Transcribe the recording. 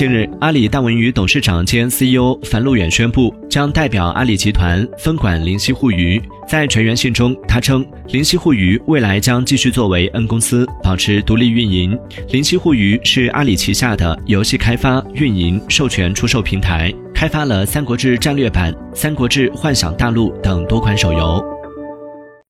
近日，阿里大文娱董事长兼 CEO 樊路远宣布，将代表阿里集团分管灵溪互娱。在成员信中，他称，灵溪互娱未来将继续作为 N 公司，保持独立运营。灵溪互娱是阿里旗下的游戏开发、运营、授权出售平台，开发了《三国志战略版》《三国志幻想大陆》等多款手游。